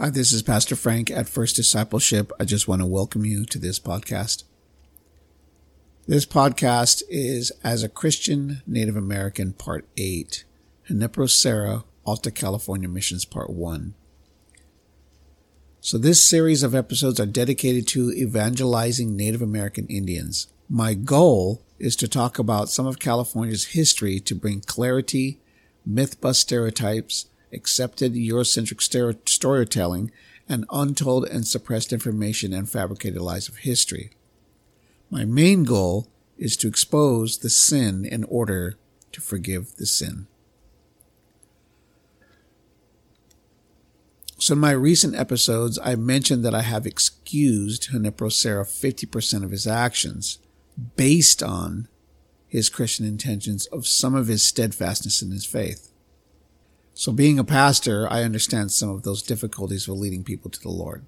Hi, this is Pastor Frank at First Discipleship. I just want to welcome you to this podcast. This podcast is As a Christian Native American, Part 8, Junípero Serra, Alta California Missions, Part 1. So this series of episodes are dedicated to evangelizing Native American Indians. My goal is to talk about some of California's history to bring clarity, myth-bust stereotypes, accepted Eurocentric storytelling, and untold and suppressed information and fabricated lies of history. My main goal is to expose the sin in order to forgive the sin. So in my recent episodes, I mentioned that I have excused Junípero Serra 50% of his actions based on his Christian intentions of some of his steadfastness in his faith. So being a pastor, I understand some of those difficulties with leading people to the Lord.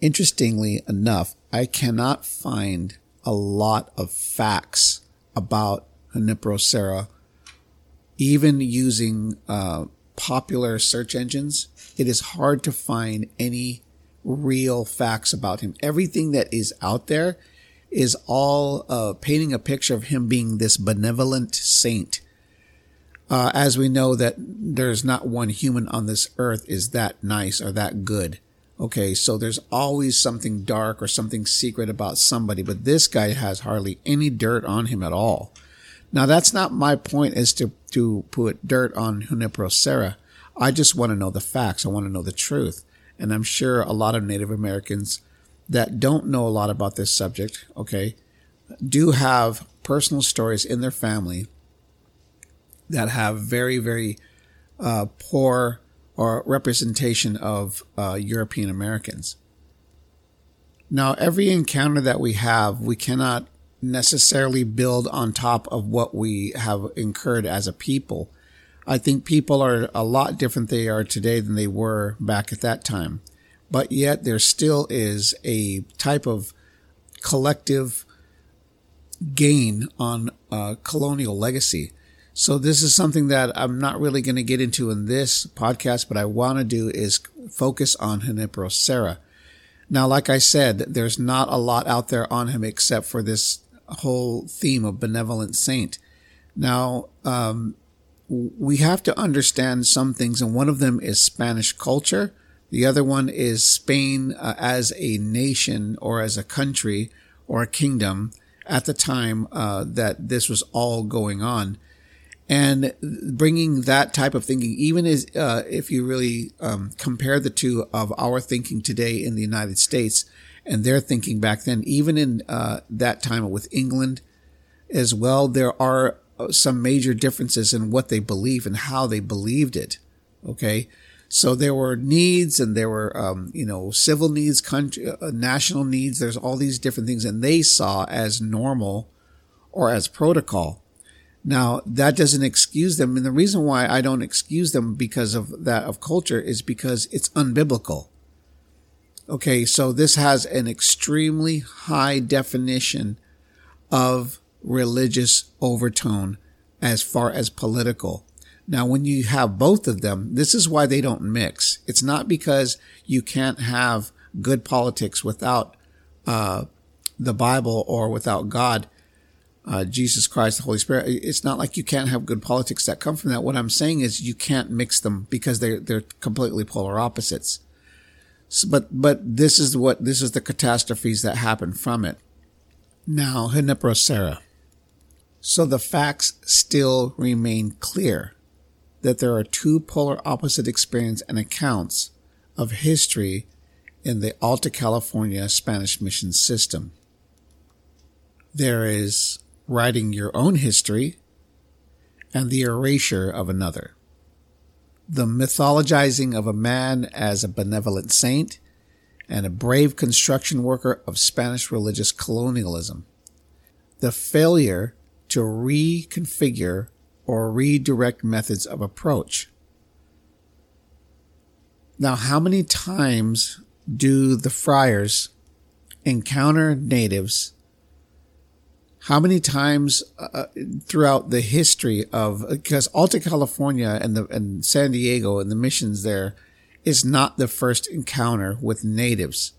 Interestingly enough, I cannot find a lot of facts about Junípero Serra. Even using popular search engines, it is hard to find any real facts about him. Everything that is out there is all painting a picture of him being this benevolent saint. As we know that there's not one human on this earth is that nice or that good. Okay, so there's always something dark or something secret about somebody, but this guy has hardly any dirt on him at all. Now, that's not my point is to put dirt on Junípero Serra. I just want to know the facts. I want to know the truth. And I'm sure a lot of Native Americans that don't know a lot about this subject, okay, do have personal stories in their family that have very, very poor or representation of European Americans. Now, every encounter that we have, we cannot necessarily build on top of what we have incurred as a people. I think people are a lot different they are today than they were back at that time. But yet there still is a type of collective gain on colonial legacy. So this is something that I'm not really going to get into in this podcast, but I want to do is focus on Junípero Serra. Now, like I said, there's not a lot out there on him except for this whole theme of benevolent saint. Now, we have to understand some things, and one of them is Spanish culture. The other one is Spain as a nation or as a country or a kingdom at the time that this was all going on. And bringing that type of thinking, even as, if you really compare the two of our thinking today in the United States and their thinking back then, even in that time with England as well, there are some major differences in what they believe and how they believed it, okay? So there were needs and there were, civil needs, national needs. There's all these different things, and they saw as normal or as protocol. Now, that doesn't excuse them. And the reason why I don't excuse them because of that of culture is because it's unbiblical. Okay, so this has an extremely high definition of religious overtone as far as political. Now, when you have both of them, this is why they don't mix. It's not because you can't have good politics without the Bible or without God. Jesus Christ, the Holy Spirit. It's not like you can't have good politics that come from that. What I'm saying is you can't mix them because they're completely polar opposites. So, but this is the catastrophes that happen from it. Now, Junípero Serra. So the facts still remain clear that there are two polar opposite experiences and accounts of history in the Alta California Spanish mission system. There is writing your own history, and the erasure of another. The mythologizing of a man as a benevolent saint and a brave construction worker of Spanish religious colonialism. The failure to reconfigure or redirect methods of approach. Now, how many times do the friars encounter natives? How many times throughout the history of, because Alta California and San Diego and the missions there is not the first encounter with natives.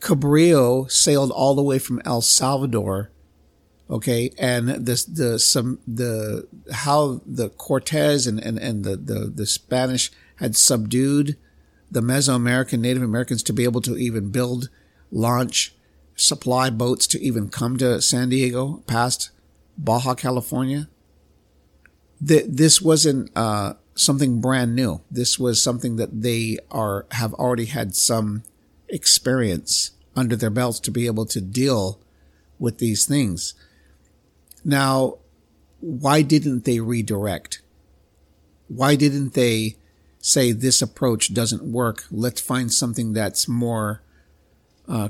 Cabrillo sailed all the way from El Salvador, okay, and how the Cortez and the Spanish had subdued the Mesoamerican Native Americans to be able to even build, launch, supply boats to even come to San Diego past Baja California. This wasn't something brand new. This was something that they have already had some experience under their belts to be able to deal with these things. Now, why didn't they redirect? Why didn't they say this approach doesn't work? Let's find something that's more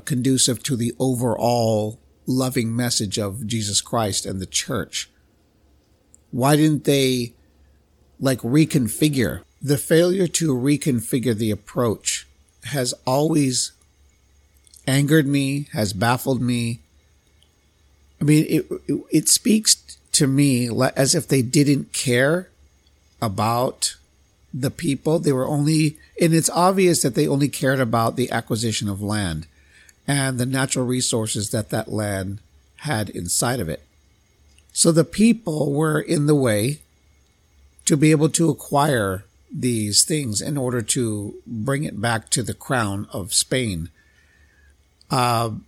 conducive to the overall loving message of Jesus Christ and the church. Why didn't they reconfigure? The failure to reconfigure the approach has always angered me, has baffled me. I mean, it speaks to me as if they didn't care about the people. They were only, and it's obvious that they only cared about the acquisition of land and the natural resources that land had inside of it. So the people were in the way to be able to acquire these things in order to bring it back to the crown of Spain.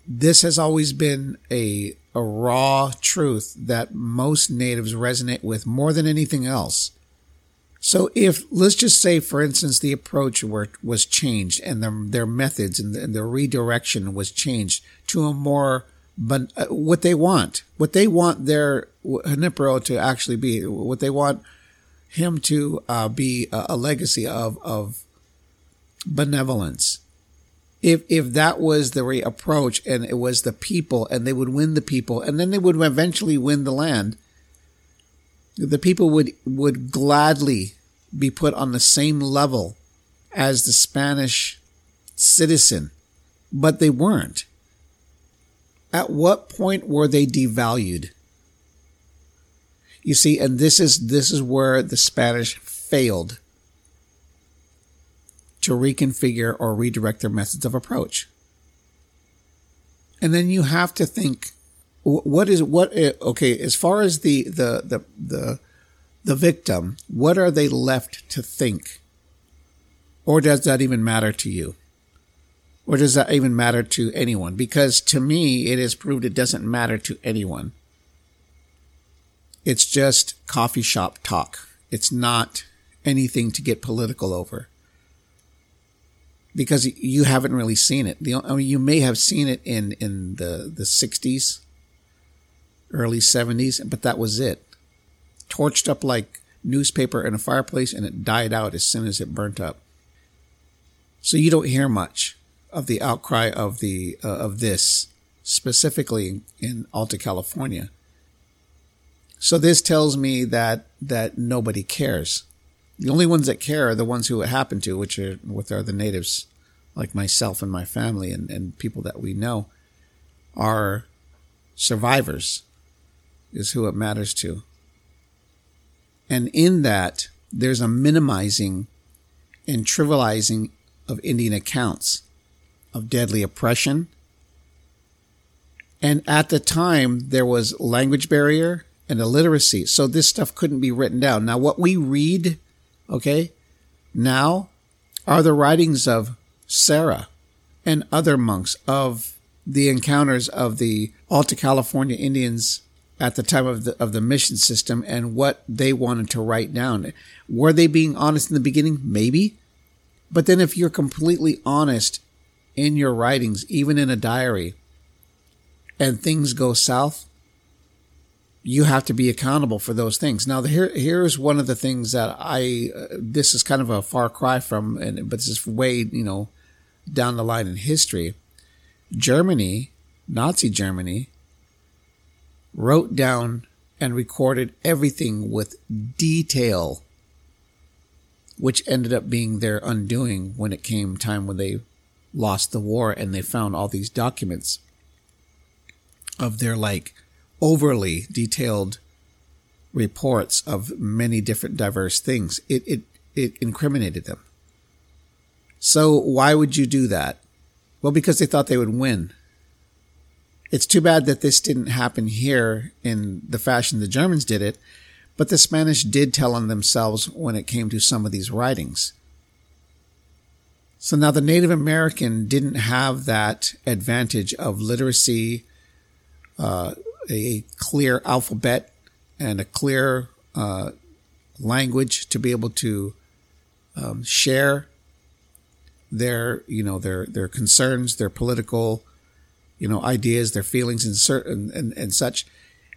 This has always been a raw truth that most natives resonate with more than anything else. So let's just say, for instance, the approach was changed and their methods and their redirection was changed to a more, but what they want their Junípero to actually be, what they want him to be a legacy of benevolence. If that was the approach and it was the people and they would win the people and then they would eventually win the land, the people would gladly be put on the same level as the Spanish citizen, but they weren't. At what point were they devalued? You see, and this is where the Spanish failed to reconfigure or redirect their methods of approach. And then you have to think, as far as the victim, what are they left to think? Or does that even matter to you? Or does that even matter to anyone? Because to me, it is proved it doesn't matter to anyone. It's just coffee shop talk. It's not anything to get political over. Because you haven't really seen it. You may have seen it in the 60s. Early 70s, but that was it. Torched up like newspaper in a fireplace, and it died out as soon as it burnt up. So you don't hear much of the outcry of the of this, specifically in Alta California. So this tells me that nobody cares. The only ones that care are the ones who it happened to, which are the natives, like myself and my family and people that we know, are survivors. Is who it matters to. And in that, there's a minimizing and trivializing of Indian accounts of deadly oppression. And at the time, there was language barrier and illiteracy. So this stuff couldn't be written down. Now, what we read, now are the writings of Serra and other monks of the encounters of the Alta California Indians at the time of the mission system and what they wanted to write down. Were they being honest in the beginning? Maybe. But then if you're completely honest in your writings, even in a diary, and things go south, you have to be accountable for those things. Now, here's one of the things that this is kind of a far cry from, but this is way, down the line in history. Germany, Nazi Germany, wrote down and recorded everything with detail, which ended up being their undoing when it came time when they lost the war and they found all these documents of their overly detailed reports of many different diverse things. It it incriminated them. So why would you do that? Well, because they thought they would win. It's too bad that this didn't happen here in the fashion the Germans did it, but the Spanish did tell on themselves when it came to some of these writings. So now the Native American didn't have that advantage of literacy, a clear alphabet, and a clear language to be able to share their, their concerns, their political, ideas, their feelings, and such.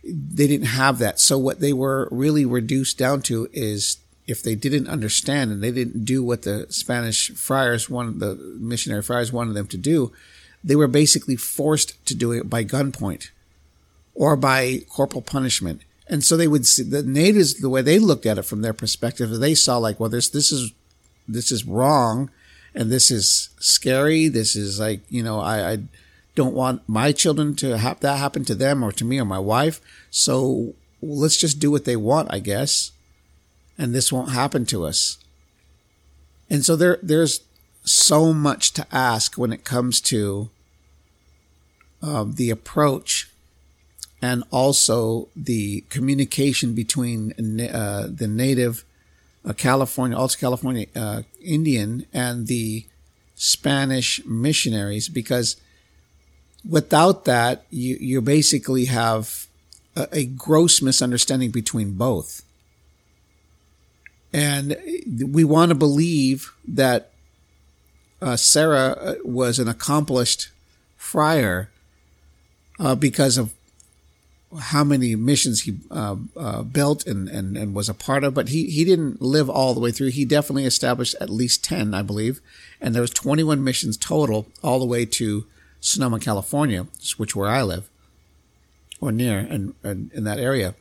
They didn't have that. So what they were really reduced down to is, if they didn't understand and they didn't do what the Spanish friars wanted, the missionary friars wanted them to do, they were basically forced to do it by gunpoint or by corporal punishment. And so they would see the natives, the way they looked at it from their perspective, they saw like, well, this is wrong, and this is scary. This is like, I don't want my children to have that happen to them or to me or my wife. So let's just do what they want, I guess. And this won't happen to us. And so there's so much to ask when it comes to the approach and also the communication between the native Alta California Indian and the Spanish missionaries, because without that, you basically have a gross misunderstanding between both. And we want to believe that Serra was an accomplished friar because of how many missions he built and was a part of, but he didn't live all the way through. He definitely established at least 10, I believe, and there was 21 missions total all the way to Sonoma, California, which where I live, or near, and in that area.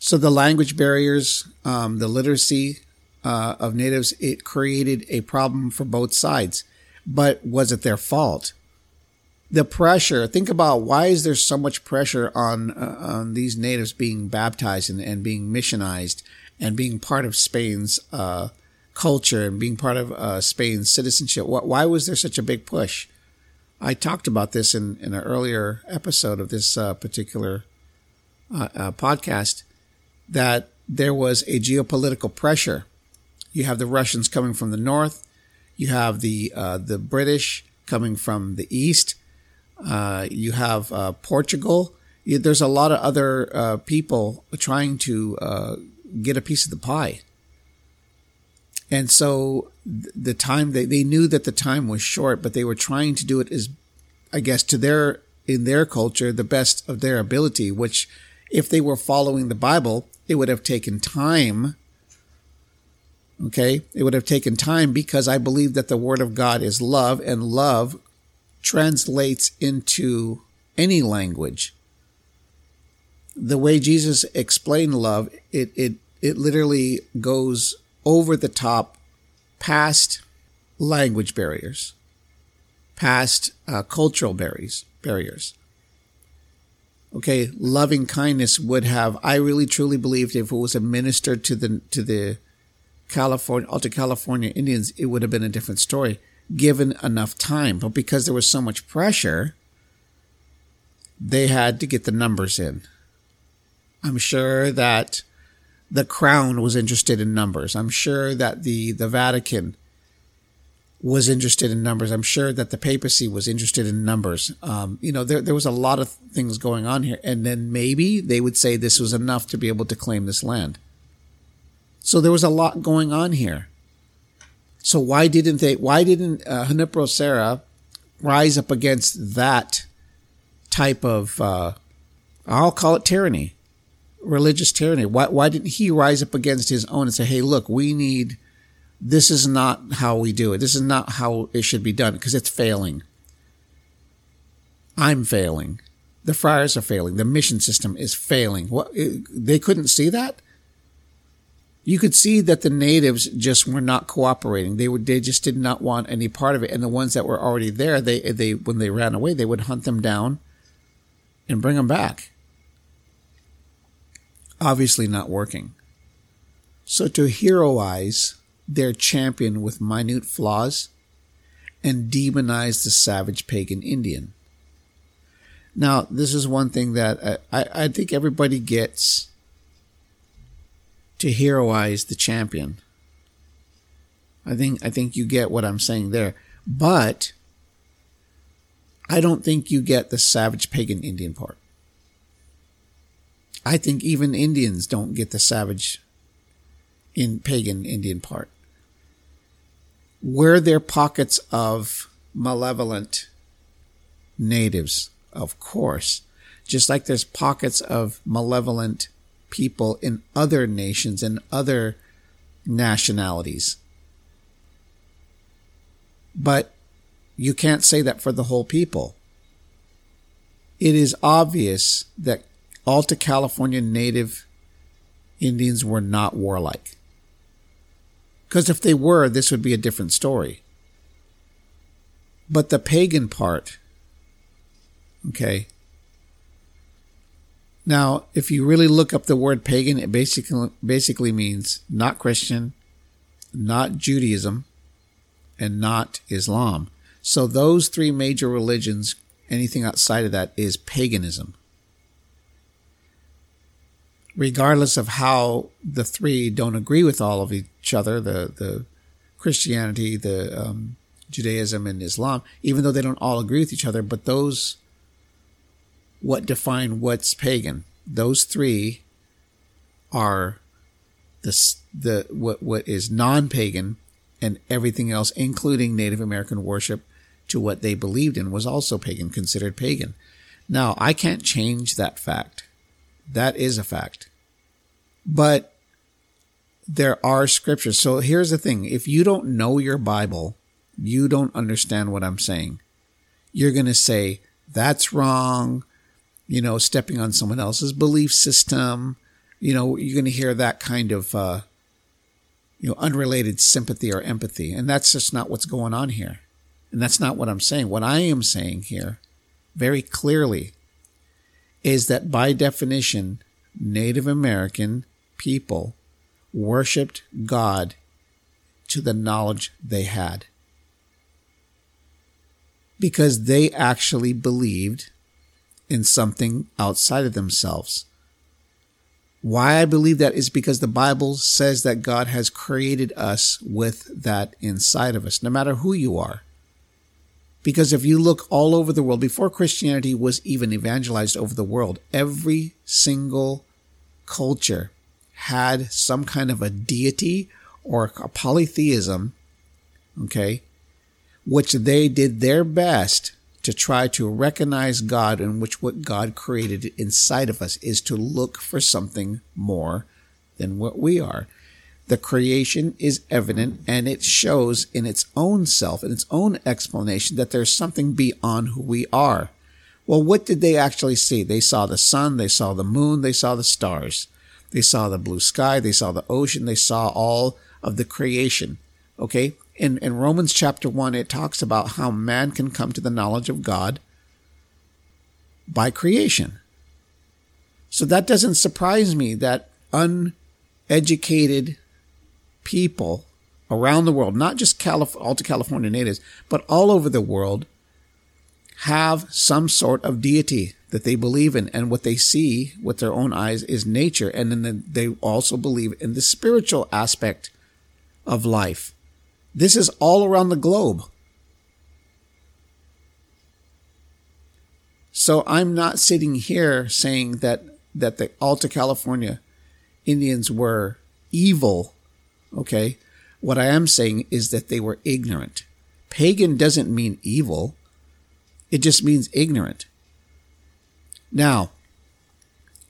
So the language barriers, the literacy of natives, it created a problem for both sides. But was it their fault? The pressure, think about why is there so much pressure on these natives being baptized and being missionized and being part of Spain's culture and being part of Spain's citizenship? Why was there such a big push? I talked about this in an earlier episode of this particular podcast, that there was a geopolitical pressure. You have the Russians coming from the north. You have the British coming from the east. You have Portugal. There's a lot of other people trying to get a piece of the pie. And so the time, they knew that the time was short, but they were trying to do it as, I guess, in their culture, the best of their ability, which if they were following the Bible, it would have taken time. Okay? It would have taken time, because I believe that the Word of God is love, and love translates into any language. The way Jesus explained love, it literally goes over the top, past language barriers, past cultural barriers. Okay, loving kindness would have, I really truly believed, if it was administered to the Alta California Indians, it would have been a different story, given enough time. But because there was so much pressure, they had to get the numbers in. I'm sure that the Crown was interested in numbers. I'm sure that the Vatican was interested in numbers. I'm sure that the papacy was interested in numbers. There was a lot of things going on here. And then maybe they would say this was enough to be able to claim this land. So there was a lot going on here. So why didn't Junípero Serra rise up against that type of, I'll call it tyranny, religious tyranny? Why didn't he rise up against his own and say, hey, look, we need, this is not how we do it. This is not how it should be done, because it's failing. I'm failing. The friars are failing. The mission system is failing. What, they couldn't see that? You could see that the natives just were not cooperating. They just did not want any part of it. And the ones that were already there, they when they ran away, they would hunt them down and bring them back. Obviously not working. So to heroize their champion with minute flaws and demonize the savage pagan Indian. Now, this is one thing that I think everybody gets to heroize the champion. I think you get what I'm saying there. But I don't think you get the savage pagan Indian part. I think even Indians don't get the savage in pagan Indian part. Were there pockets of malevolent natives? Of course. Just like there's pockets of malevolent people in other nations and other nationalities. But you can't say that for the whole people. It is obvious that Alta California native Indians were not warlike. Because if they were, this would be a different story. But the pagan part, okay. Now, if you really look up the word pagan, it basically means not Christian, not Judaism, and not Islam. So those three major religions, anything outside of that is paganism. Regardless of how the three don't agree with all of each other, the Christianity, the Judaism, and Islam, even though they don't all agree with each other, but those what define what's pagan, those three are the what is non-pagan, and everything else, including Native American worship, to what they believed in was also pagan, considered pagan. Now, I can't change that fact. That is a fact. But there are scriptures. So here's the thing. If you don't know your Bible, you don't understand what I'm saying. You're going to say, that's wrong, stepping on someone else's belief system. You're going to hear that kind of unrelated sympathy or empathy. And that's just not what's going on here. And that's not what I'm saying. What I am saying here very clearly is that by definition, Native American people worshiped God to the knowledge they had. Because they actually believed in something outside of themselves. Why I believe that is because the Bible says that God has created us with that inside of us, no matter who you are. Because if you look all over the world, before Christianity was even evangelized over the world, every single culture had some kind of a deity or a polytheism, okay, which they did their best to try to recognize God, in which what God created inside of us is to look for something more than what we are. The creation is evident, and it shows in its own self, in its own explanation, that there's something beyond who we are. Well, what did they actually see? They saw the sun, they saw the moon, they saw the stars, they saw the blue sky, they saw the ocean, they saw all of the creation. Okay? In Romans chapter 1, it talks about how man can come to the knowledge of God by creation. So that doesn't surprise me that uneducated people around the world, not just Alta California natives, but all over the world, have some sort of deity that they believe in. And what they see with their own eyes is nature. And then they also believe in the spiritual aspect of life. This is all around the globe. So I'm not sitting here saying that the Alta California Indians were evil, okay? What I am saying is that they were ignorant. Pagan doesn't mean evil. It just means ignorant. Now,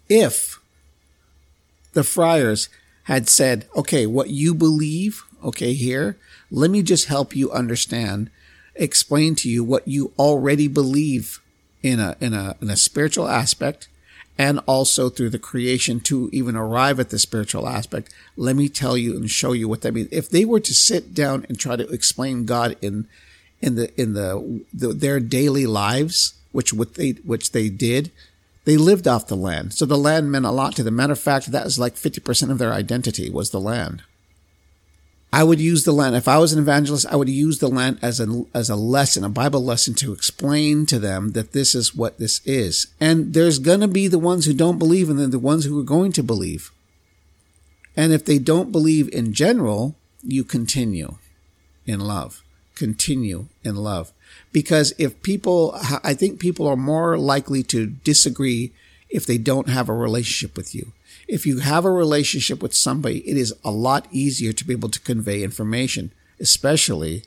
if the friars had said, okay, what you believe, okay, here, let me just help you understand, explain to you what you already believe in a spiritual aspect, and also through the creation to even arrive at the spiritual aspect. Let me tell you and show you what that means. If they were to sit down and try to explain God in their daily lives, which they did, they lived off the land. So the land meant a lot to them. Matter of fact, that was like 50% of their identity was the land. I would use the Lent. If I was an evangelist, I would use the Lent as a lesson, a Bible lesson, to explain to them that this is what this is. And there's going to be the ones who don't believe and then the ones who are going to believe. And if they don't believe in general, you continue in love. Continue in love. Because if people, I think people are more likely to disagree if they don't have a relationship with you. If you have a relationship with somebody, it is a lot easier to be able to convey information, especially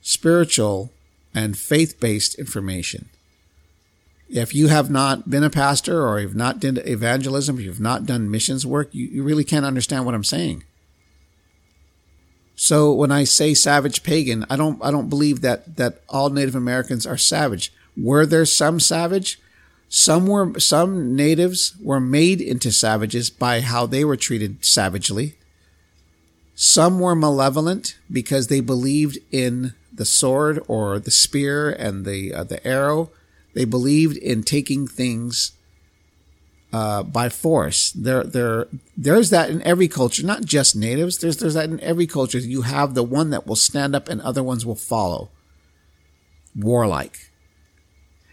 spiritual and faith-based information. If you have not been a pastor or you've not done evangelism, you've not done missions work, you really can't understand what I'm saying. So when I say savage pagan, I don't believe that all Native Americans are savage. Were there some savage? Some natives were made into savages by how they were treated savagely. Some were malevolent because they believed in the sword or the spear and the arrow. They believed in taking things by force. There's that in every culture, not just natives. There's that in every culture. You have the one that will stand up and other ones will follow. Warlike.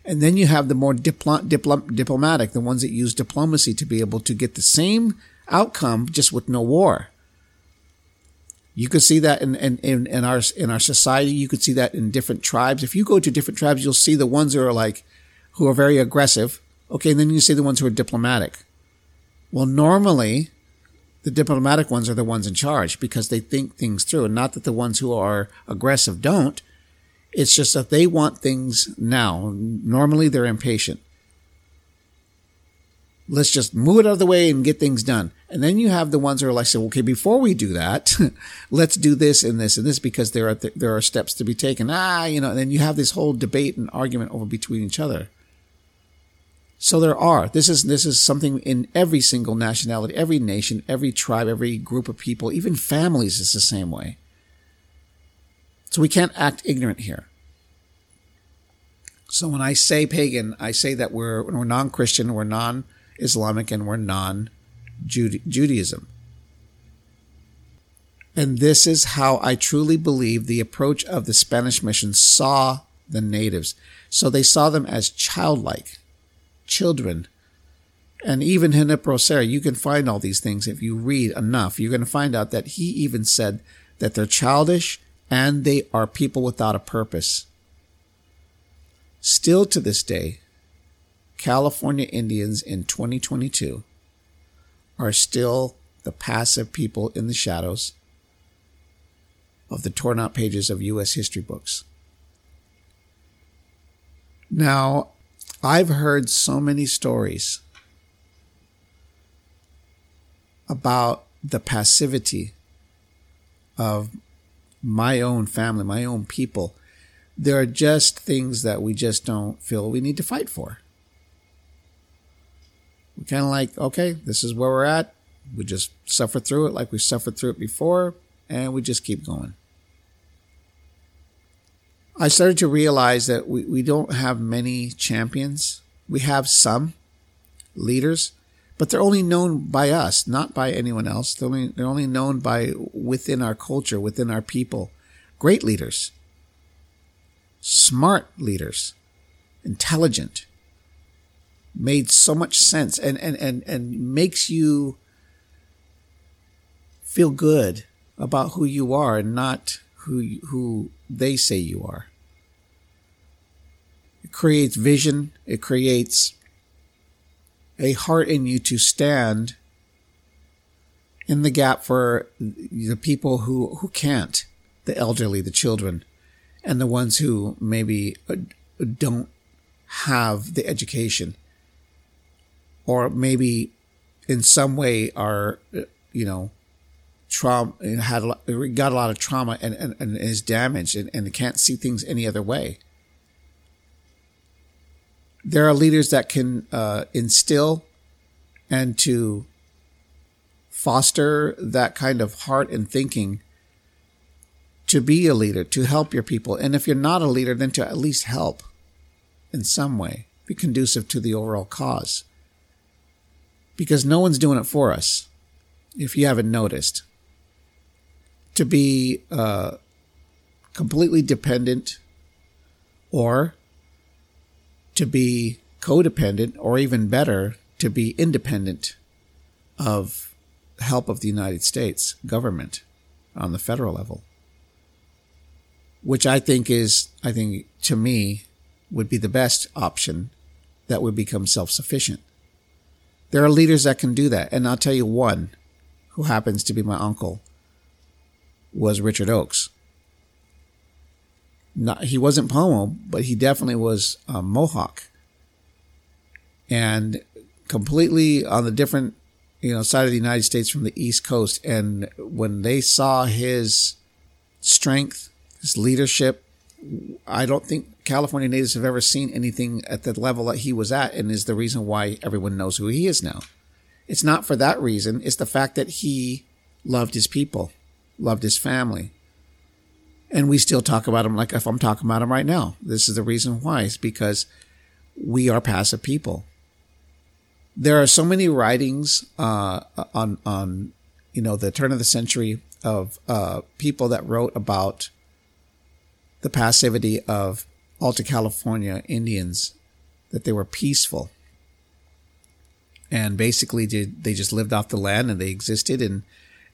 And then you have the more diplomatic, the ones that use diplomacy to be able to get the same outcome just with no war. You could see that in our society. You could see that in different tribes. If you go to different tribes, you'll see the ones who are very aggressive. Okay, and then you see the ones who are diplomatic. Well, normally, the diplomatic ones are the ones in charge because they think things through, and not that the ones who are aggressive don't. It's just that they want things now. Normally, they're impatient. Let's just move it out of the way and get things done. And then you have the ones who are like, okay, before we do that, let's do this and this and this because there are steps to be taken. And then you have this whole debate and argument over between each other. So there are. This is something in every single nationality, every nation, every tribe, every group of people, even families is the same way. So we can't act ignorant here. So when I say pagan, I say that we're non-Christian, we're non-Islamic, and we're non-Judaism. And this is how I truly believe the approach of the Spanish mission saw the natives. So they saw them as childlike, children. And even Junípero Serra, you can find all these things if you read enough. You're going to find out that he even said that they're childish, and they are people without a purpose. Still to this day, California Indians in 2022 are still the passive people in the shadows of the torn out pages of U.S. history books. Now, I've heard so many stories about the passivity of my own family, my own people. There are just things that we just don't feel we need to fight for. We're kind of like, okay, this is where we're at. We just suffer through it like we suffered through it before, and we just keep going. I started to realize that we don't have many champions. We have some leaders, but they're only known by us, not by anyone else. They're only known by within our culture, within our people. Great leaders, smart leaders, intelligent, made so much sense and makes you feel good about who you are and not who they say you are. It creates vision. It creates a heart in you to stand in the gap for the people who can't, the elderly, the children, and the ones who maybe don't have the education or maybe in some way are, trauma, got a lot of trauma and is damaged and can't see things any other way. There are leaders that can instill and to foster that kind of heart and thinking to be a leader, to help your people. And if you're not a leader, then to at least help in some way, be conducive to the overall cause. Because no one's doing it for us, if you haven't noticed. to be completely dependent or to be codependent, or even better, to be independent of help of the United States government on the federal level, which I think to me would be the best option that would become self-sufficient. There are leaders that can do that. And I'll tell you one who happens to be my uncle was Richard Oakes. He wasn't Pomo, but he definitely was a Mohawk, and completely on the different side of the United States from the East Coast. And when they saw his strength, his leadership, I don't think California natives have ever seen anything at the level that he was at, and is the reason why everyone knows who he is now. It's not for that reason. It's the fact that he loved his people, loved his family. And we still talk about him like if I'm talking about him right now. This is the reason why. It's because we are passive people. There are so many writings on the turn of the century of people that wrote about the passivity of Alta California Indians, that they were peaceful. And basically they just lived off the land and they existed,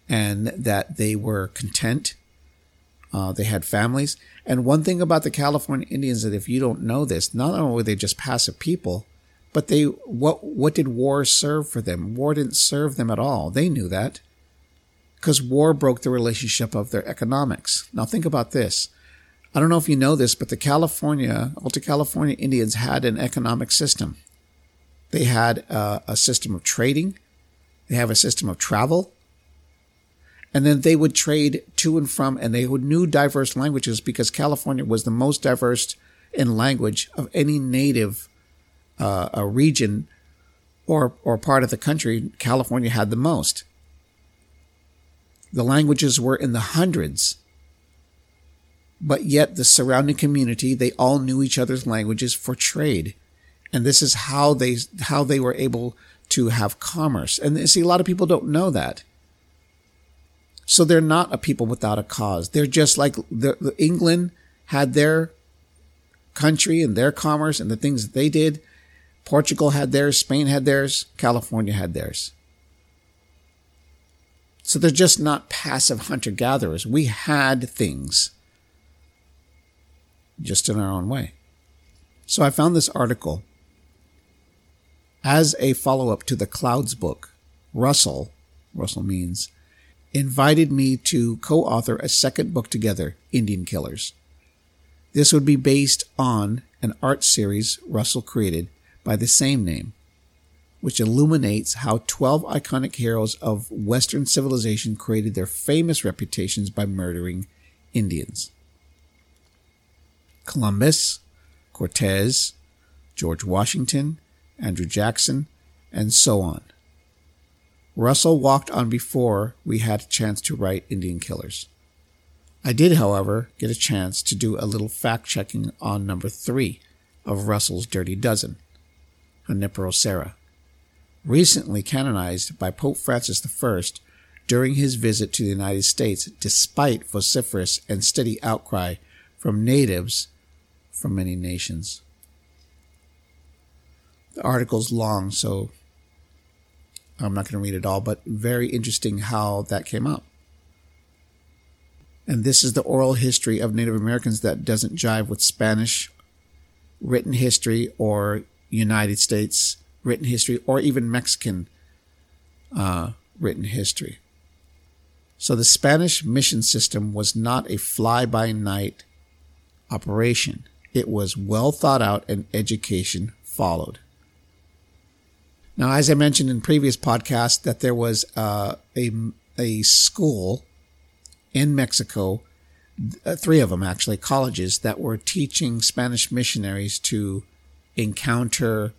and that they were content. They had families. And one thing about the California Indians that if you don't know this, not only were they just passive people, but they what did war serve for them? War didn't serve them at all. They knew that, because war broke the relationship of their economics. Now think about this. I don't know if you know this, but the Alta California Indians had an economic system. They had a system of trading. They have a system of travel. And then they would trade to and from, and they knew diverse languages, because California was the most diverse in language of any native region or part of the country. California had the most. The languages were in the hundreds. But yet the surrounding community, they all knew each other's languages for trade. And this is how they were able to have commerce. And see, a lot of people don't know that. So they're not a people without a cause. They're just like the England had their country and their commerce and the things that they did. Portugal had theirs. Spain had theirs. California had theirs. So they're just not passive hunter-gatherers. We had things, just in our own way. So I found this article. As a follow-up to the Clouds book, Russell means, invited me to co-author a second book together, Indian Killers. This would be based on an art series Russell created by the same name, which illuminates how 12 iconic heroes of Western civilization created their famous reputations by murdering Indians. Columbus, Cortez, George Washington, Andrew Jackson, and so on. Russell walked on before we had a chance to write Indian Killers. I did, however, get a chance to do a little fact-checking on number 3 of Russell's Dirty Dozen, Junípero Serra, recently canonized by Pope Francis I during his visit to the United States, despite vociferous and steady outcry from natives from many nations. The article's long, so I'm not going to read it all, but very interesting how that came up. And this is the oral history of Native Americans that doesn't jive with Spanish written history or United States written history or even Mexican written history. So the Spanish mission system was not a fly-by-night operation. It was well thought out and education followed. Now, as I mentioned in previous podcasts, that there was a school in Mexico, 3 of them actually, colleges that were teaching Spanish missionaries to encounter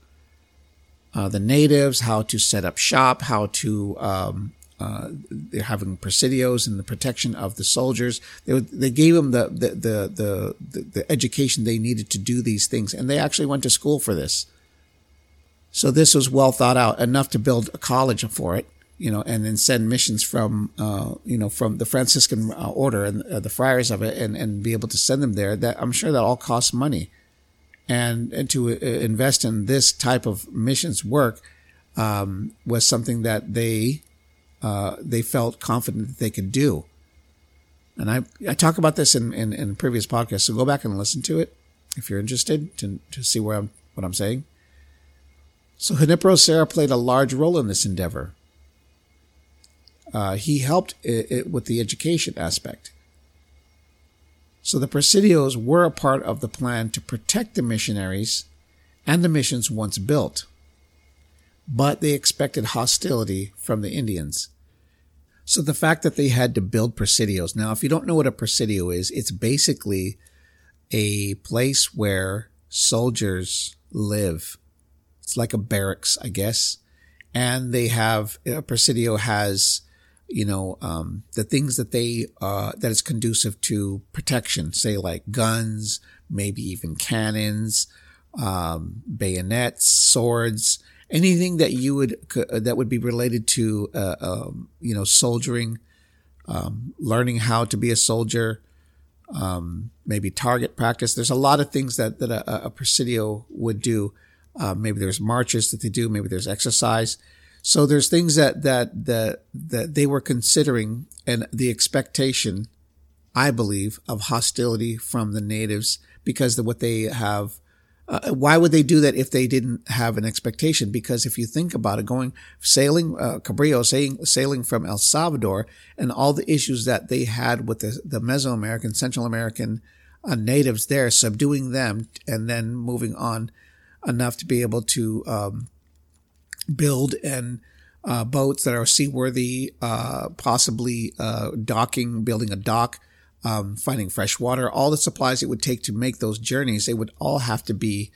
the natives, how to set up shop, how to they're having presidios and the protection of the soldiers. They gave them the education they needed to do these things, and they actually went to school for this. So this was well thought out, enough to build a college for it, you know, and then send missions from, you know, from the Franciscan order and the friars of it, and be able to send them there. That, I'm sure that all costs money. And to invest in this type of missions work was something that they felt confident that they could do. And I talk about this in previous podcasts, so go back and listen to it if you're interested to see where what I'm saying. So Junípero Serra played a large role in this endeavor. He helped it with the education aspect. So the Presidios were a part of the plan to protect the missionaries and the missions once built, but they expected hostility from the Indians. So the fact that they had to build Presidios. Now, if you don't know what a Presidio is, it's basically a place where soldiers live. It's like a barracks, I guess. And they have, a Presidio has, you know, the things that they, that is conducive to protection, say like guns, maybe even cannons, bayonets, swords, anything that you would, that would be related to, you know, soldiering, learning how to be a soldier, maybe target practice. There's a lot of things that a Presidio would do. Maybe there's marches that they do. Maybe there's exercise. So there's things that they were considering, and the expectation, I believe, of hostility from the natives because of what they have. Why would they do that if they didn't have an expectation? Because if you think about it, Cabrillo sailing from El Salvador, and all the issues that they had with the Mesoamerican, Central American natives there, subduing them, and then moving on enough to be able to build and boats that are seaworthy, possibly docking, building a dock, finding fresh water, all the supplies it would take to make those journeys. They would all have to be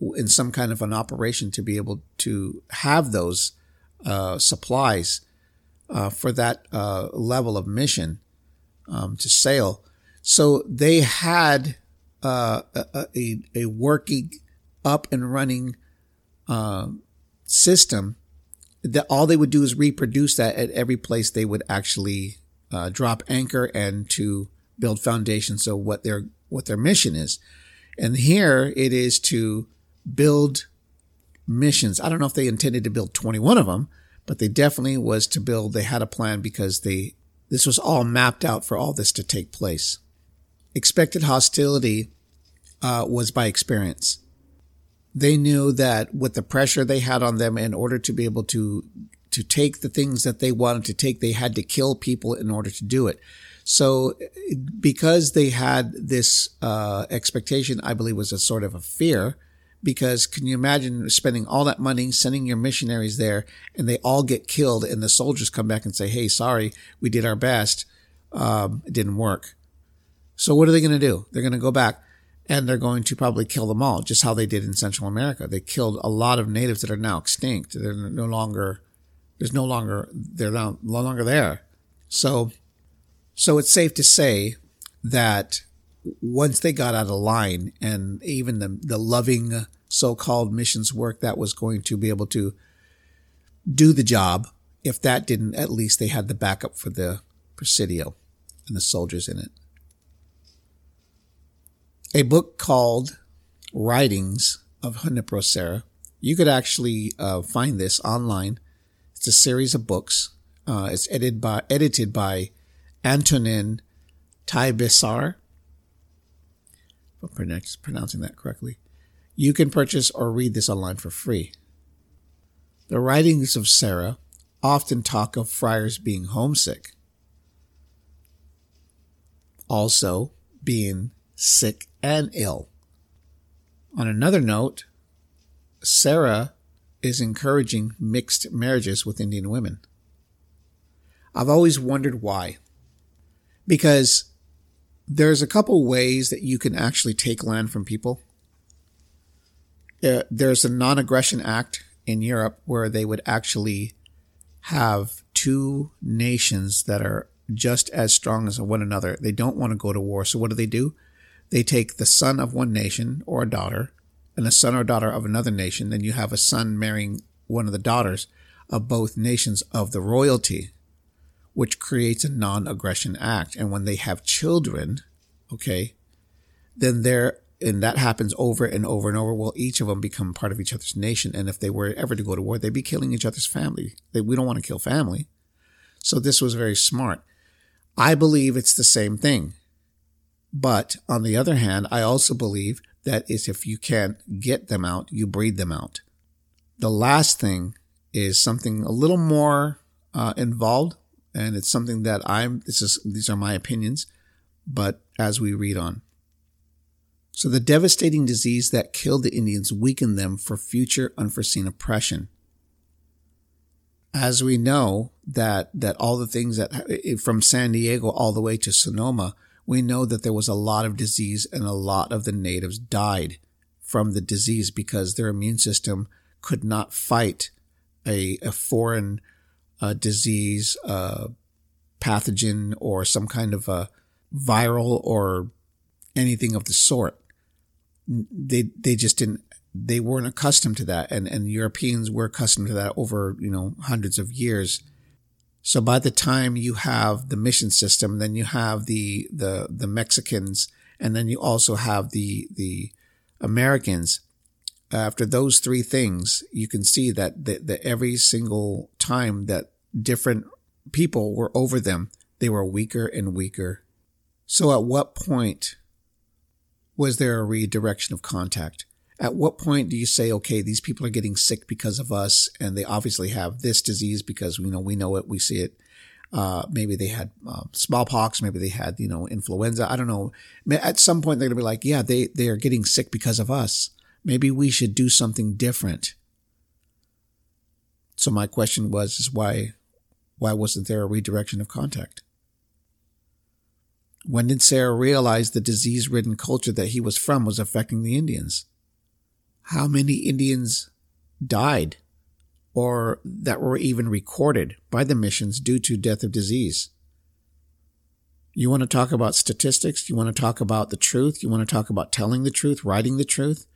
in some kind of an operation to be able to have those supplies for that level of mission to sail. So they had a working, up and running system that all they would do is reproduce that at every place they would actually drop anchor, and to build foundations of what their mission is. And here it is to build missions. I don't know if they intended to build 21 of them, but they definitely was to build. They had a plan because this was all mapped out for all this to take place. Expected hostility was by experience. They knew that with the pressure they had on them, in order to be able to take the things that they wanted to take, they had to kill people in order to do it. So because they had this expectation, I believe was a sort of a fear, because can you imagine spending all that money, sending your missionaries there, and they all get killed, and the soldiers come back and say, hey, sorry, we did our best. It didn't work. So what are they going to do? They're going to go back. And they're going to probably kill them all, just how they did in Central America. They killed a lot of natives that are now extinct. They're no longer there. So it's safe to say that once they got out of line, and even the loving so-called missions work that was going to be able to do the job, if that didn't, at least they had the backup for the Presidio and the soldiers in it. A book called Writings of Junípero Serra. You could actually find this online. It's a series of books. It's edited by Antonin Taibisar. If I'm pronouncing that correctly. You can purchase or read this online for free. The writings of Serra often talk of friars being homesick, also being sick and ill. On another note, Serra is encouraging mixed marriages with Indian women. I've always wondered why. Because there's a couple ways that you can actually take land from people. There's a non-aggression act in Europe where they would actually have two nations that are just as strong as one another. They don't want to go to war. So what do? They take the son of one nation or a daughter, and a son or daughter of another nation. Then you have a son marrying one of the daughters of both nations of the royalty, which creates a non-aggression act. And when they have children, okay, then they're, and that happens over and over and over, well, each of them become part of each other's nation. And if they were ever to go to war, they'd be killing each other's family. We don't want to kill family. So this was very smart. I believe it's the same thing. But on the other hand, I also believe that is if you can't get them out, you breed them out. The last thing is something a little more involved, and it's something that these are my opinions, but as we read on. So the devastating disease that killed the Indians weakened them for future unforeseen oppression. As we know that all the things that from San Diego all the way to Sonoma, we know that there was a lot of disease and a lot of the natives died from the disease because their immune system could not fight a foreign disease, pathogen, or some kind of a viral or anything of the sort. They just didn't. They weren't accustomed to that, and Europeans were accustomed to that over hundreds of years. So by the time you have the mission system, then you have the Mexicans, and then you also have the Americans. After those three things, you can see that the every single time that different people were over them, they were weaker and weaker. So at what point was there a redirection of contact? At what point do you say, okay, these people are getting sick because of us, and they obviously have this disease because we know it, we see it. Maybe they had smallpox, maybe they had influenza. I don't know. At some point, they're gonna be like, yeah, they are getting sick because of us. Maybe we should do something different. So my question was why wasn't there a redirection of contact? When did Serra realize the disease-ridden culture that he was from was affecting the Indians? How many Indians died or that were even recorded by the missions due to death of disease? You want to talk about statistics? You want to talk about the truth? You want to talk about telling the truth, writing the truth?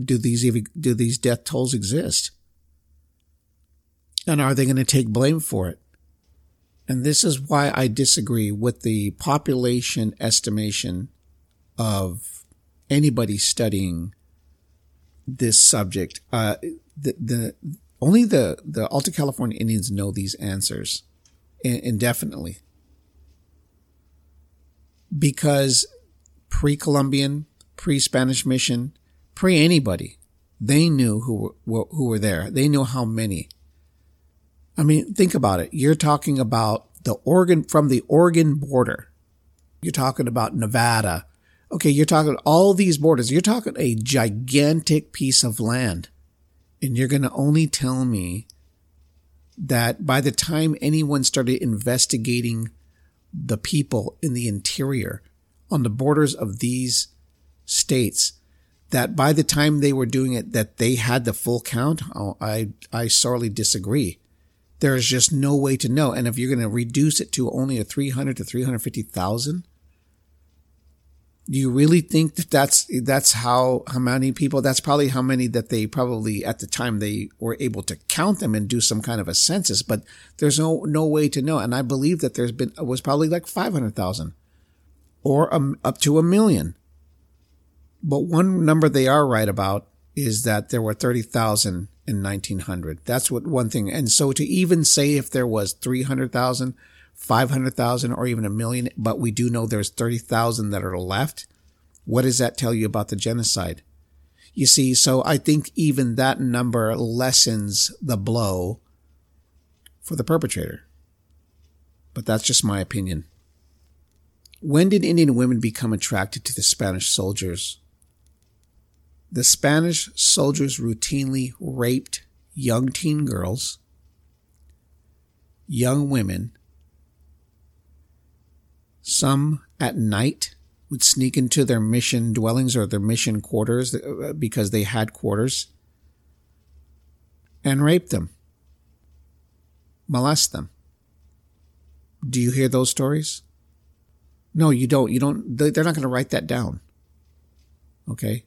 Do these death tolls exist? And are they going to take blame for it? And this is why I disagree with the population estimation of anybody studying this subject. Only the Alta California Indians know these answers indefinitely, because pre-Columbian, pre-Spanish mission, pre-anybody, they knew who were there. They knew how many. I mean, think about it. You're talking about the Oregon border. You're talking about Nevada. Okay, you're talking all these borders. You're talking a gigantic piece of land. And you're going to only tell me that by the time anyone started investigating the people in the interior on the borders of these states, that by the time they were doing it, that they had the full count? Oh, I sorely disagree. There's just no way to know. And if you're going to reduce it to only a 300 to 350,000, do you really think that that's how many people? That's probably how many that they probably at the time they were able to count them and do some kind of a census. But there's no way to know. And I believe that was probably like 500,000 or up to 1 million. But one number they are right about is that there were 30,000 in 1900. That's what one thing. And so to even say if there was 300,000, 500,000, or even 1 million, but we do know there's 30,000 that are left. What does that tell you about the genocide? You see, so I think even that number lessens the blow for the perpetrator. But that's just my opinion. When did Indian women become attracted to the Spanish soldiers? The Spanish soldiers routinely raped young teen girls, young women. Some at night would sneak into their mission dwellings or their mission quarters because they had quarters and rape them, molest them. Do you hear those stories? No, you don't. They're not going to write that down. Okay.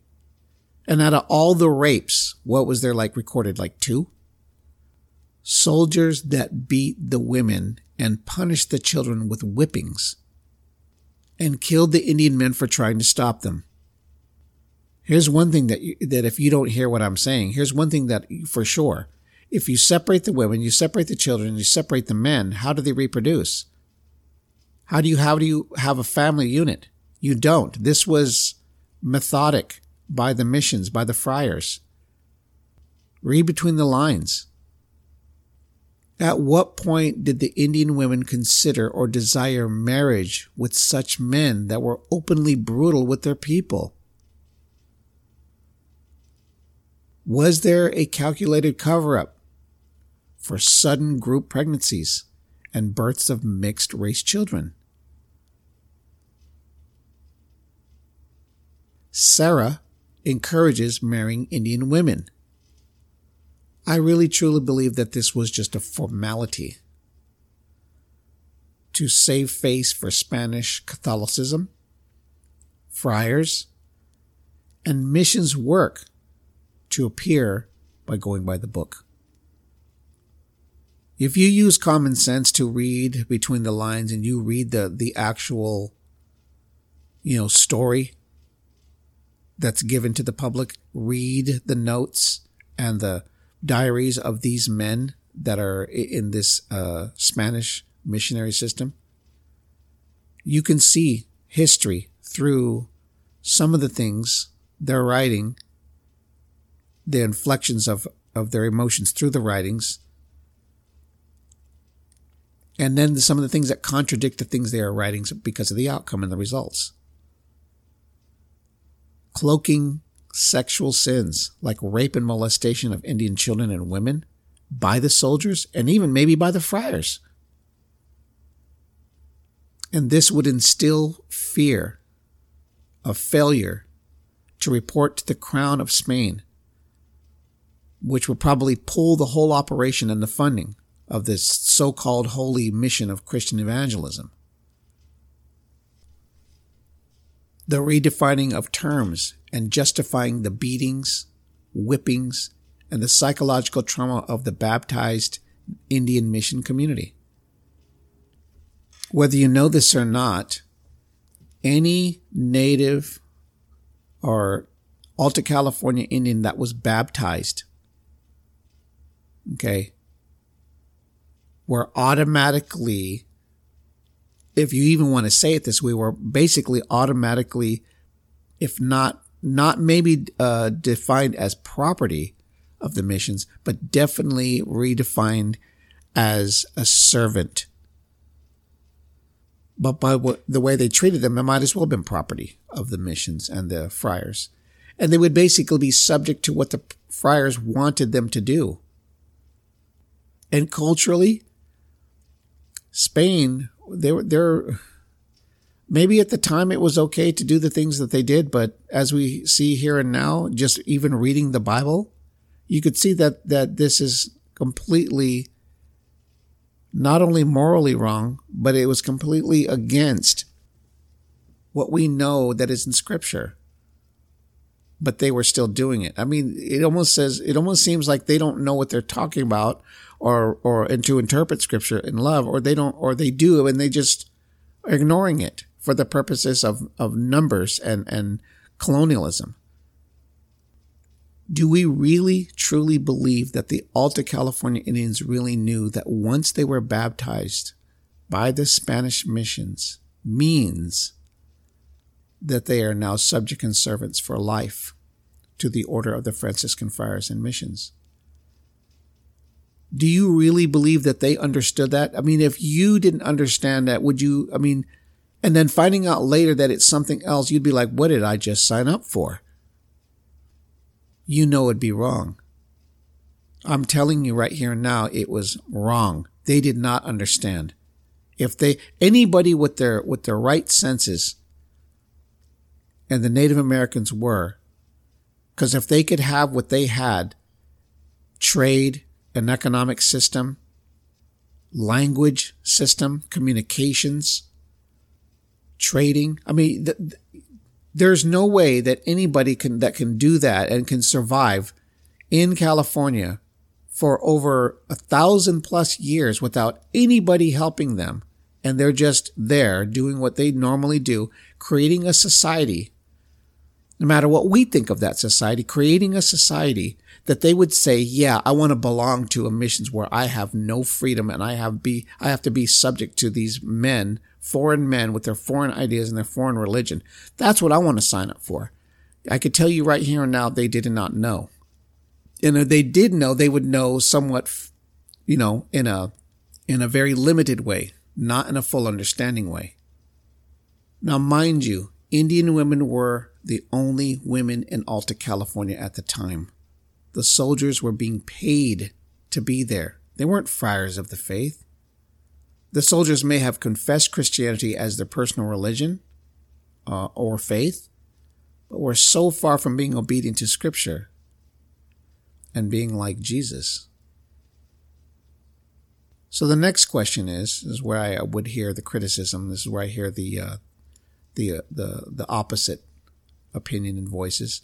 And out of all the rapes, what was there like recorded? Like two? soldiers that beat the women and punished the children with whippings, and killed the Indian men for trying to stop them. Here's one thing that if you don't hear what I'm saying, here's one thing that for sure. If you separate the women, you separate the children, you separate the men, how do they reproduce? How do you have a family unit? You don't. This was methodic by the missions, by the friars. Read between the lines. At what point did the Indian women consider or desire marriage with such men that were openly brutal with their people? Was there a calculated cover-up for sudden group pregnancies and births of mixed-race children? Serra encourages marrying Indian women. I really truly believe that this was just a formality to save face for Spanish Catholicism, friars, and missions work to appear by going by the book. If you use common sense to read between the lines and you read the actual, story that's given to the public, read the notes and the diaries of these men that are in this Spanish missionary system, you can see history through some of the things they're writing, the inflections of their emotions through the writings, and then some of the things that contradict the things they are writing because of the outcome and the results. Cloaking sexual sins like rape and molestation of Indian children and women by the soldiers and even maybe by the friars. And this would instill fear of failure to report to the Crown of Spain, which would probably pull the whole operation and the funding of this so-called holy mission of Christian evangelism. The redefining of terms and justifying the beatings, whippings, and the psychological trauma of the baptized Indian mission community. Whether you know this or not, any native or Alta California Indian that was baptized, okay, were automatically, if you even want to say it this way, were basically automatically, if not maybe defined as property of the missions, but definitely redefined as a servant. But by the way they treated them, it might as well have been property of the missions and the friars. And they would basically be subject to what the friars wanted them to do. And culturally, Spain, they were maybe at the time it was okay to do the things that they did, but as we see here and now, just even reading the Bible, you could see that this is completely not only morally wrong, but it was completely against what we know that is in Scripture. But they were still doing it. I mean, it almost seems like they don't know what they're talking about or and to interpret Scripture in love, or they do and they just are ignoring it for the purposes of numbers and colonialism. Do we really truly believe that the Alta California Indians really knew that once they were baptized by the Spanish missions means that they are now subject and servants for life to the order of the Franciscan friars and missions? Do you really believe that they understood that? I mean, if you didn't understand that, would you, and then finding out later that it's something else, you'd be like, what did I just sign up for? You know it'd be wrong. I'm telling you right here and now, it was wrong. They did not understand. If anybody with their right senses, and the Native Americans were, because if they could have what they had, trade, an economic system, language system, communications, trading, there's no way that anybody can do that and can survive in California for over 1,000+ years without anybody helping them, and they're just there doing what they normally do, creating a society, no matter what we think of that society, creating a society that they would say, yeah, I want to belong to a missions where I have no freedom and I have to be subject to these men, foreign men with their foreign ideas and their foreign religion. That's what I want to sign up for. I could tell you right here and now they did not know. And if they did know, they would know somewhat, you know, in a very limited way, not in a full understanding way. Now, mind you, Indian women were the only women in Alta California at the time. The soldiers were being paid to be there. They weren't friars of the faith. The soldiers may have confessed Christianity as their personal religion or faith, but were so far from being obedient to Scripture and being like Jesus. So the next question is where I would hear the criticism. This is where I hear the opposite opinion and voices.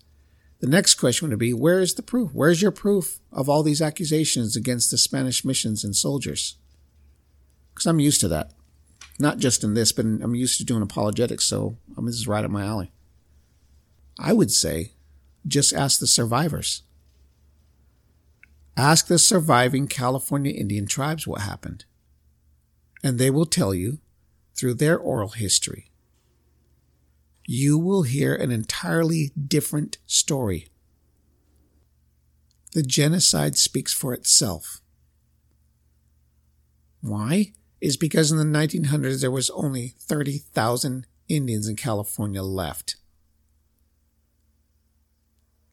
The next question would be, where is the proof? Where's your proof of all these accusations against the Spanish missions and soldiers? Because I'm used to that. Not just in this, but I'm used to doing apologetics, so this is right up my alley. I would say, just ask the survivors. Ask the surviving California Indian tribes what happened. And they will tell you through their oral history. You will hear an entirely different story. The genocide speaks for itself. Why? It's because in the 1900s there was only 30,000 Indians in California left.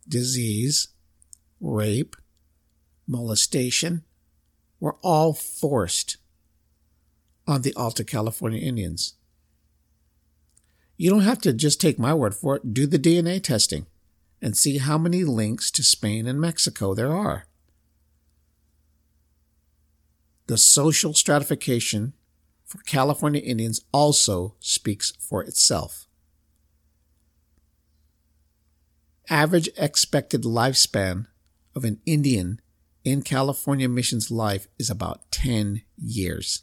Disease, rape, molestation were all forced on the Alta California Indians. You don't have to just take my word for it. Do the DNA testing and see how many links to Spain and Mexico there are. The social stratification for California Indians also speaks for itself. Average expected lifespan of an Indian in California missions life is about 10 years.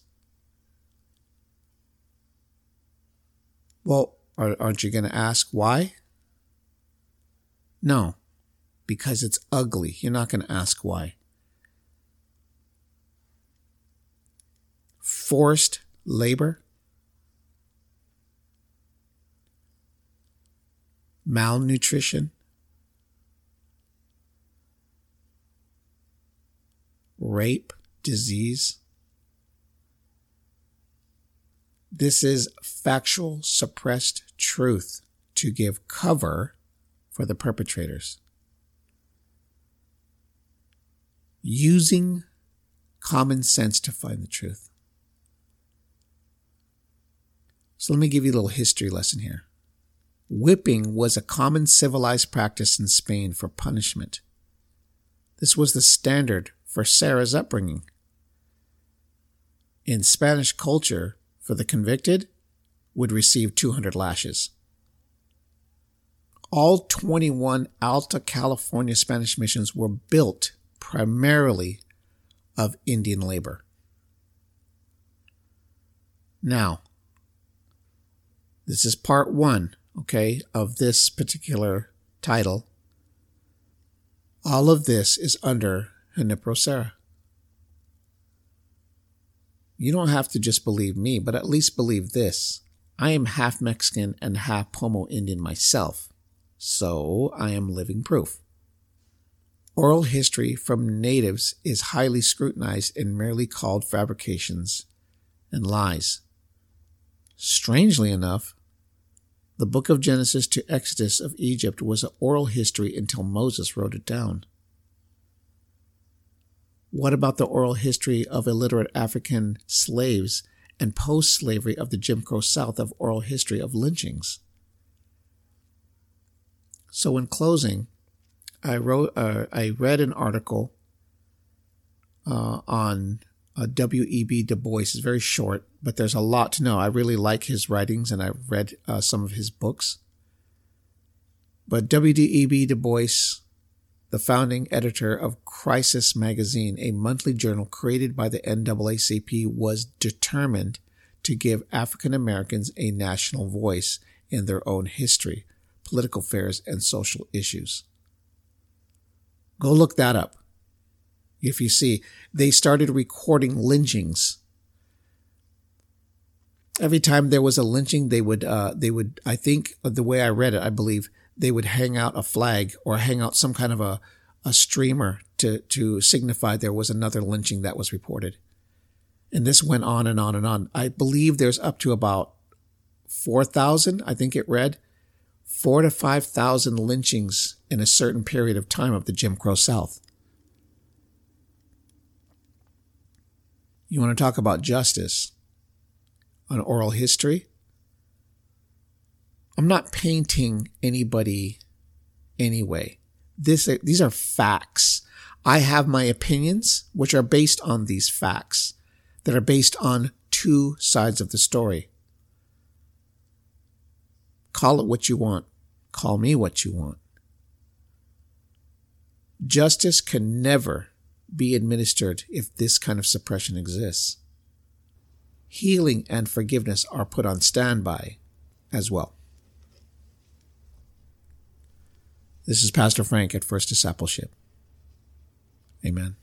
Well, aren't you going to ask why? No, because it's ugly. You're not going to ask why. Forced labor, malnutrition, rape, disease. This is factual suppressed truth to give cover for the perpetrators. Using common sense to find the truth. So let me give you a little history lesson here. Whipping was a common civilized practice in Spain for punishment. This was the standard for Serra's upbringing. In Spanish culture, for the convicted, would receive 200 lashes. All 21 Alta California Spanish missions were built primarily of Indian labor. Now, this is part one, okay, of this particular title. All of this is under Junípero Serra. You don't have to just believe me, but at least believe this. I am half Mexican and half Pomo Indian myself, so I am living proof. Oral history from natives is highly scrutinized and merely called fabrications and lies. Strangely enough, the book of Genesis to Exodus of Egypt was an oral history until Moses wrote it down. What about the oral history of illiterate African slaves and post-slavery of the Jim Crow South of oral history of lynchings? So in closing, I read an article on W.E.B. Du Bois. It's very short, but there's a lot to know. I really like his writings, and I've read some of his books. But W.E.B. Du Bois, the founding editor of Crisis Magazine, a monthly journal created by the NAACP, was determined to give African Americans a national voice in their own history, political affairs, and social issues. Go look that up. If you see, they started recording lynchings. Every time there was a lynching, they would. I think the way I read it, I believe they would hang out a flag or hang out some kind of a streamer to signify there was another lynching that was reported. And this went on and on and on. I believe there's up to about 4,000. I think it read 4,000 to 5,000 lynchings in a certain period of time of the Jim Crow South. You want to talk about justice? On oral history, I'm not painting anybody anyway. These are facts. I have my opinions, which are based on these facts, that are based on two sides of the story. Call it what you want. Call me what you want. Justice can never be administered if this kind of suppression exists. Healing and forgiveness are put on standby as well. This is Pastor Frank at First Discipleship. Amen.